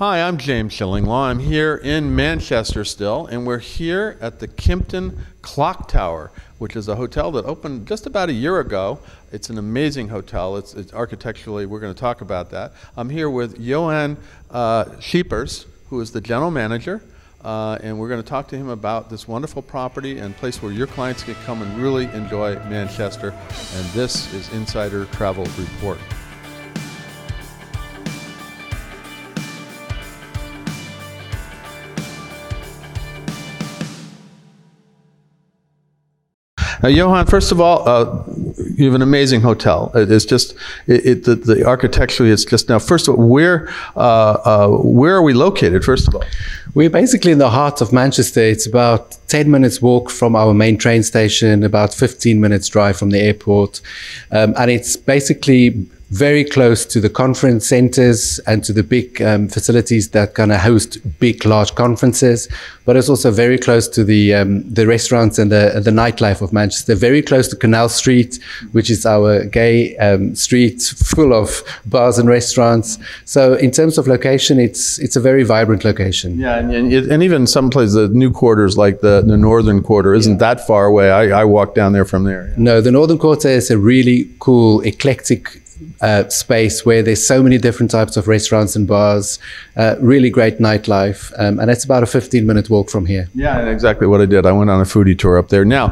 Hi, I'm James Shillinglaw. I'm here in Manchester still, and we're here at the Kimpton Clock Tower, which is a hotel that opened just about a year ago. It's an amazing hotel. It's architecturally, we're going to talk about that. I'm here with Johan Scheepers, who is the general manager, and we're going to talk to him about this wonderful property and place where your clients can come and really enjoy Manchester. And this is Insider Travel Report. Now, Johan, first of all, you have an amazing hotel. It's just, the architecturally, it's just now. First of all, where are we located? First of all, we're basically in the heart of Manchester. It's about 10 minutes walk from our main train station, about 15 minutes drive from the airport, and it's basically very close to the conference centers and to the big facilities that kind of host big, large conferences. But it's also very close to the restaurants and the nightlife of Manchester. Very close to Canal Street, which is our gay street full of bars and restaurants. So in terms of location, it's a very vibrant location. Yeah, and even some places, the new quarters like the northern quarter isn't that far away. I walk down there from there. Yeah. No, the northern quarter is a really cool, eclectic space where there's so many different types of restaurants and bars, really great nightlife, and it's about a 15-minute walk from here. Yeah, exactly what I did. I went on a foodie tour up there. Now,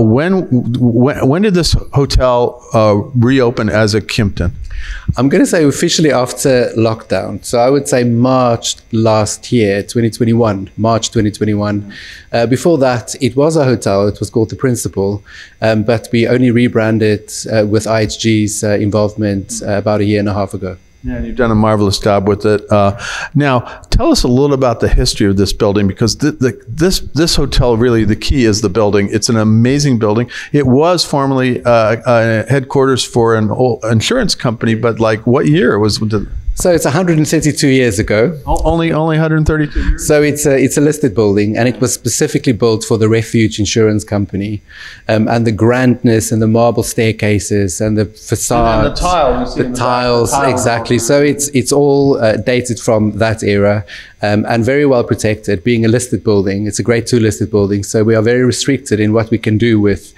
when did this hotel reopen as a Kimpton? I'm going to say officially after lockdown. So I would say March last year, 2021, March 2021. Mm-hmm. Before that, it was a hotel. It was called The Principal, but we only rebranded with IHG's involvement about a year and a half ago. Yeah, and you've done a marvelous job with it. Now, tell us a little about the history of this building, because this hotel, really, the key is the building. It's an amazing building. It was formerly headquarters for an old insurance company, but like what year was the... So it's 132 years ago. Only 132 years? So it's a listed building, and it was specifically built for the Refuge Insurance Company. And the grandness and the marble staircases and the facades. And the tile. You see the tiles, the tile. Exactly. So it's all dated from that era, and very well protected, being a listed building. It's a grade 2 listed building, so we are very restricted in what we can do with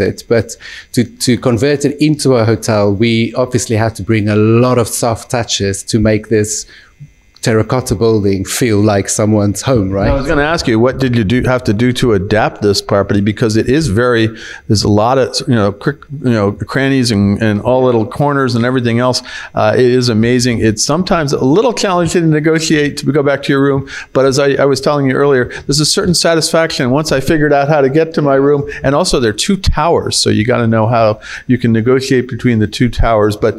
it. But to convert it into a hotel, we obviously had to bring a lot of soft touches to make this terracotta building feel like someone's home, right? Now, I was going to ask you, what did you have to do to adapt this property? Because it is there's a lot of, crannies and all little corners and everything else. It is amazing. It's sometimes a little challenging to negotiate to go back to your room. But as I was telling you earlier, there's a certain satisfaction once I figured out how to get to my room. And also there are two towers. So you got to know how you can negotiate between the two towers. But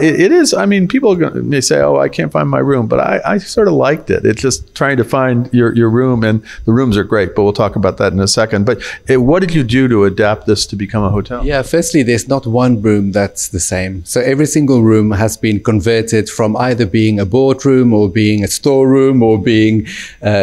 it is, I mean, people may say, oh, I can't find my room. But I sort of liked it. It's just trying to find your room, and the rooms are great, but we'll talk about that in a second. But what did you do to adapt this to become a hotel? Yeah, firstly, there's not one room that's the same. So every single room has been converted from either being a boardroom or being a storeroom or being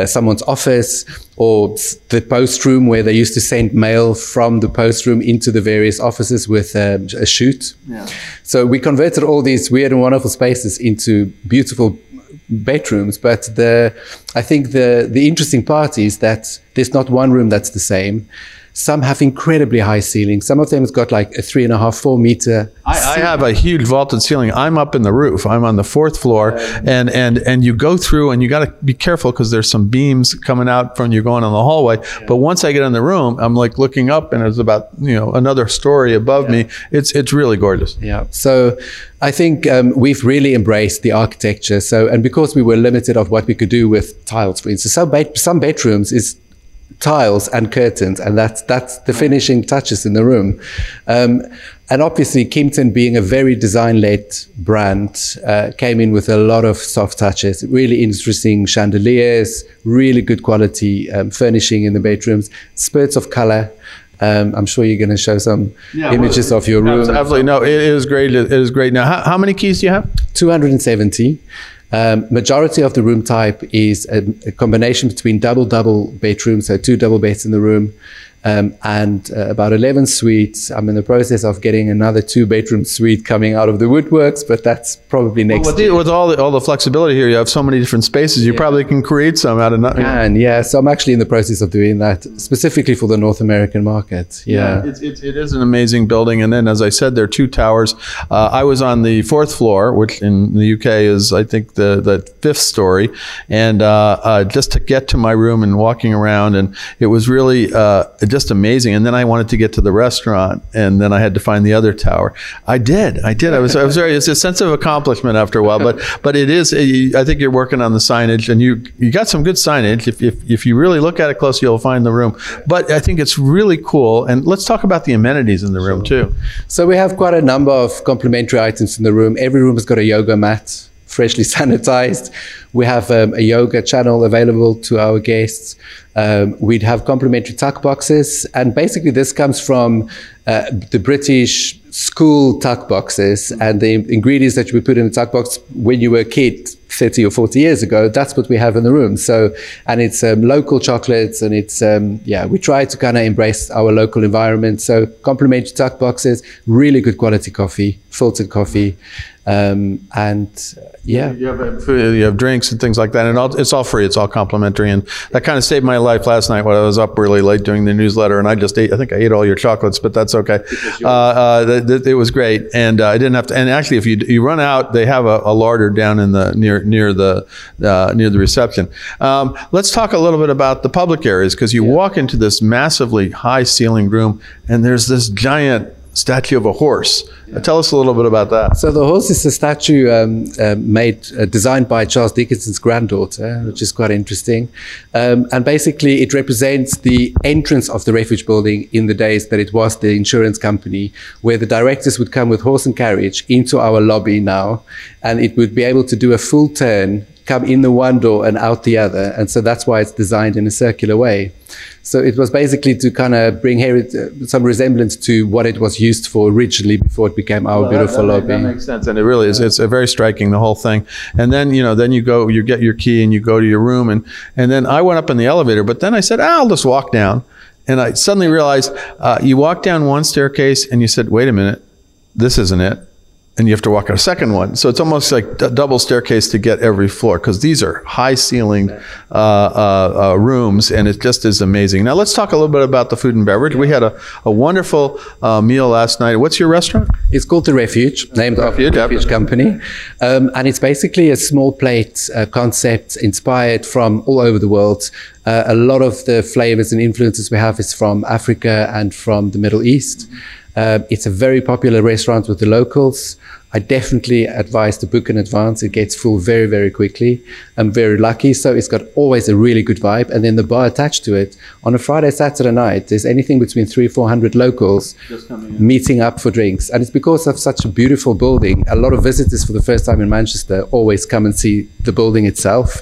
someone's office, or the post room where they used to send mail from the post room into the various offices with a chute. Yeah. So we converted all these weird and wonderful spaces into beautiful bedrooms, but I think the interesting part is that there's not one room that's the same. Some have incredibly high ceilings. Some of them has got like a 3.5-4 meter. I have a huge vaulted ceiling. I'm up in the roof. I'm on the 4th floor, and you go through, and you got to be careful because there's some beams coming out from you going on the hallway. Yeah. But once I get in the room, I'm like looking up, and it's about another story above me. It's really gorgeous. Yeah. So I think we've really embraced the architecture. So, and because we were limited of what we could do with tiles, for instance, some bedrooms is tiles and curtains, and that's the finishing touches in the room. And obviously, Kimpton, being a very design-led brand, came in with a lot of soft touches, really interesting chandeliers, really good quality furnishing in the bedrooms, spurts of color. I'm sure you're going to show some images of your room. Absolutely. No, it is great. It is great. Now, how many keys do you have? 270. Majority of the room type is a combination between double bedrooms, so 2 double beds in the room, and about 11 suites. I'm in the process of getting another 2-bedroom suite coming out of the woodworks, but that's probably next year. With all the flexibility here, you have so many different spaces, you probably can create some out of nothing. So I'm actually in the process of doing that, specifically for the North American market. It is an amazing building. And then, as I said, there are two towers. I was on the fourth floor, which in the UK is, I think, the fifth story. And just to get to my room and walking around, and it was really just amazing. And then I wanted to get to the restaurant, and then I had to find the other tower. I did. I was very. It's a sense of accomplishment after a while. But it is. I think you're working on the signage, and you got some good signage. If you really look at it closely, you'll find the room. But I think it's really cool. And let's talk about the amenities in the room too. So we have quite a number of complimentary items in the room. Every room has got a yoga mat, freshly sanitized. We have a yoga channel available to our guests. We'd have complimentary tuck boxes. And basically this comes from the British school tuck boxes, and the ingredients that you would put in a tuck box when you were a kid 30 or 40 years ago. That's what we have in the room. So, and it's local chocolates, and it's, we try to kind of embrace our local environment. So complimentary tuck boxes, really good quality coffee, filtered coffee. You have drinks and things like that, and it's all free. It's all complimentary, and that kind of saved my life last night when I was up really late doing the newsletter, and I just ate. I think I ate all your chocolates, but that's okay. It was great, and I didn't have to. And actually, if you run out, they have a larder down in the near the reception. Let's talk a little bit about the public areas, because you walk into this massively high ceilinged room, and there's this giant statue of a horse. Tell us a little bit about that. So the horse is a statue designed by Charles Dickinson's granddaughter, which is quite interesting. And basically it represents the entrance of the Refuge building in the days that it was the insurance company, where the directors would come with horse and carriage into our lobby now, and it would be able to do a full turn, come in the one door and out the other. And so that's why it's designed in a circular way. So it was basically to kind of bring here some resemblance to what it was used for originally before it became our beautiful lobby. That makes sense, and it really is. It's a very striking, the whole thing. And then, then you go, you get your key and you go to your room. And then I went up in the elevator, but then I said, I'll just walk down. And I suddenly realized you walk down one staircase and you said, wait a minute, this isn't it. And you have to walk on a second one. So it's almost like double staircase to get every floor, because these are high ceilinged rooms, and it just is amazing. Now let's talk a little bit about the food and beverage. We had a wonderful meal last night. What's your restaurant? It's called The Refuge, named after the Refuge Company. And it's basically a small plate concept inspired from all over the world. A lot of the flavors and influences we have is from Africa and from the Middle East. It's a very popular restaurant with the locals. I definitely advise to book in advance. It gets full very, very quickly. I'm very lucky. So it's got always a really good vibe. And then the bar attached to it, on a Friday, Saturday night, there's anything between 300 or 400 locals meeting up for drinks. And it's because of such a beautiful building. A lot of visitors for the first time in Manchester always come and see the building itself.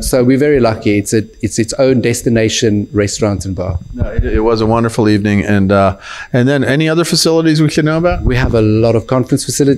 So we're very lucky. It's its own destination restaurant and bar. No, it was a wonderful evening. And then any other facilities we should know about? We have a lot of conference facilities,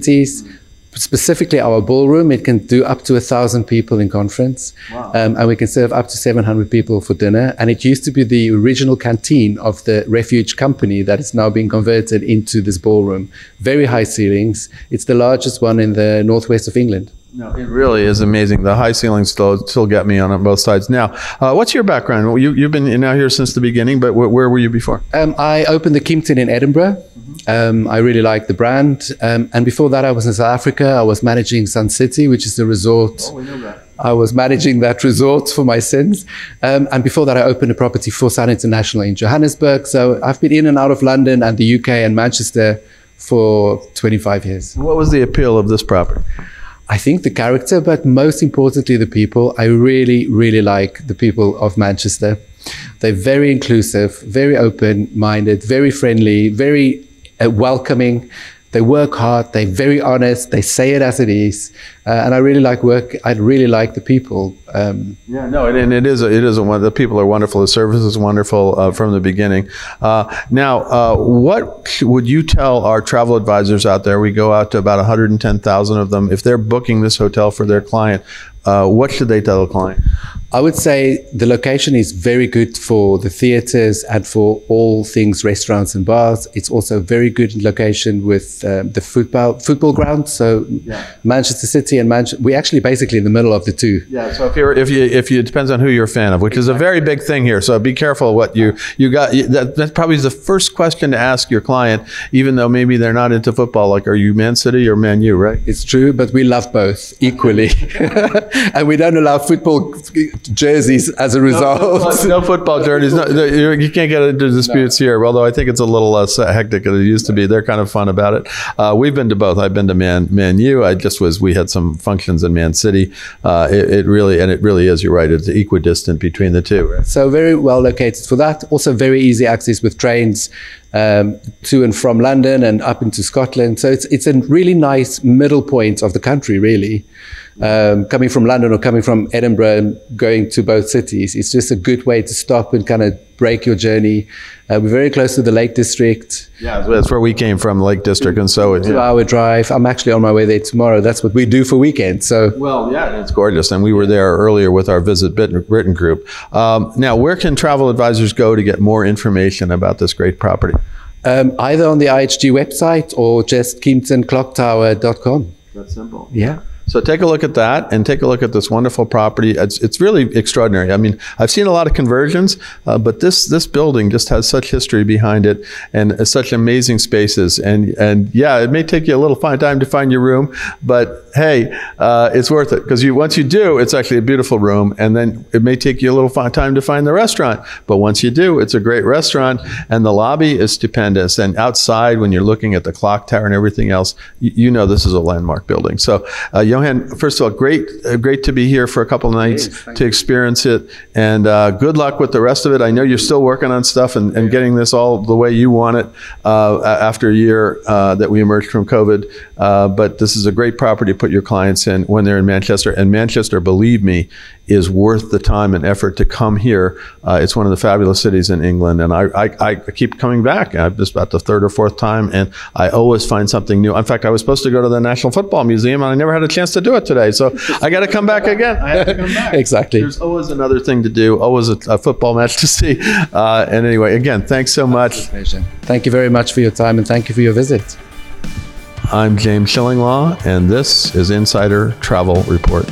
specifically our ballroom. It can do up to 1,000 people in conference. Wow. And we can serve up to 700 people for dinner. And it used to be the original canteen of the Refuge Company that is now being converted into this ballroom. Very high ceilings. It's the largest one in the northwest of England. No, it really is amazing. The high ceilings still get me on both sides. Now, what's your background? Well, you've been now here since the beginning, but where were you before? I opened the Kimpton in Edinburgh. I really like the brand. And before that, I was in South Africa. I was managing Sun City, which is the resort. Oh, we know that. I was managing that resort for my sins. And before that, I opened a property for Sun International in Johannesburg. So I've been in and out of London and the UK and Manchester for 25 years. What was the appeal of this property? I think the character, but most importantly, the people. I really, really like the people of Manchester. They're very inclusive, very open-minded, very friendly, very welcoming. They work hard, they're very honest, they say it as it is. And I really like work. I really like the people. The people are wonderful. The service is wonderful from the beginning. Now, what would you tell our travel advisors out there? We go out to about 110,000 of them. If they're booking this hotel for their client, What should they tell a client? I would say the location is very good for the theaters and for all things restaurants and bars. It's also very good location with the football ground. So yeah. Manchester City and we're actually basically in the middle of the two. Yeah. So if you it depends on who you're a fan of, which exactly. is a very big thing here. So be careful what you got. That probably is the first question to ask your client, even though maybe they're not into football. Like, are you Man City or Man U? Right. It's true, but we love both equally, and we don't allow football jerseys as a result. No football jerseys. No, you can't get into disputes here, although I think it's a little less hectic than it used to be. They're kind of fun about it. We've been to both. I've been to Man U. We had some functions in Man City. It really is, you're right, it's equidistant between the two. Right? So very well located for that. Also very easy access with trains to and from London and up into Scotland. So it's a really nice middle point of the country, really. Coming from London or coming from Edinburgh and going to both cities, it's just a good way to stop and kind of break your journey. We're very close to the Lake District. Yeah, that's where we came from, Lake District, and so it's 2-hour drive. I'm actually on my way there tomorrow. That's what we do for weekends. So well, yeah, it's gorgeous, and we were there earlier with our Visit Britain group. Now, where can travel advisors go to get more information about this great property? Either on the IHG website or just KimptonClockTower.com. That's simple. Yeah. So take a look at that and take a look at this wonderful property. It's really extraordinary. I mean, I've seen a lot of conversions, but this building just has such history behind it and such amazing spaces. And yeah, it may take you a little time to find your room, but hey, it's worth it. Because once you do, it's actually a beautiful room. And then it may take you a little time to find the restaurant. But once you do, it's a great restaurant. And the lobby is stupendous. And outside, when you're looking at the clock tower and everything else, you know this is a landmark building. So Johan, first of all, great to be here for a couple of nights to experience it, and good luck with the rest of it. I know you're still working on stuff and getting this all the way you want it after a year that we emerged from COVID, but this is a great property to put your clients in when they're in Manchester, and Manchester, believe me, is worth the time and effort to come here. It's one of the fabulous cities in England, and I keep coming back. I'm just about the third or fourth time, and I always find something new. In fact, I was supposed to go to the National Football Museum, and I never had a chance to do it today, so I got to come back again. I have to come back. Exactly. There's always another thing to do, always a football match to see. And anyway, again, thanks so much. Thank you very much for your time, and thank you for your visit. I'm James Shillinglaw, and this is Insider Travel Report.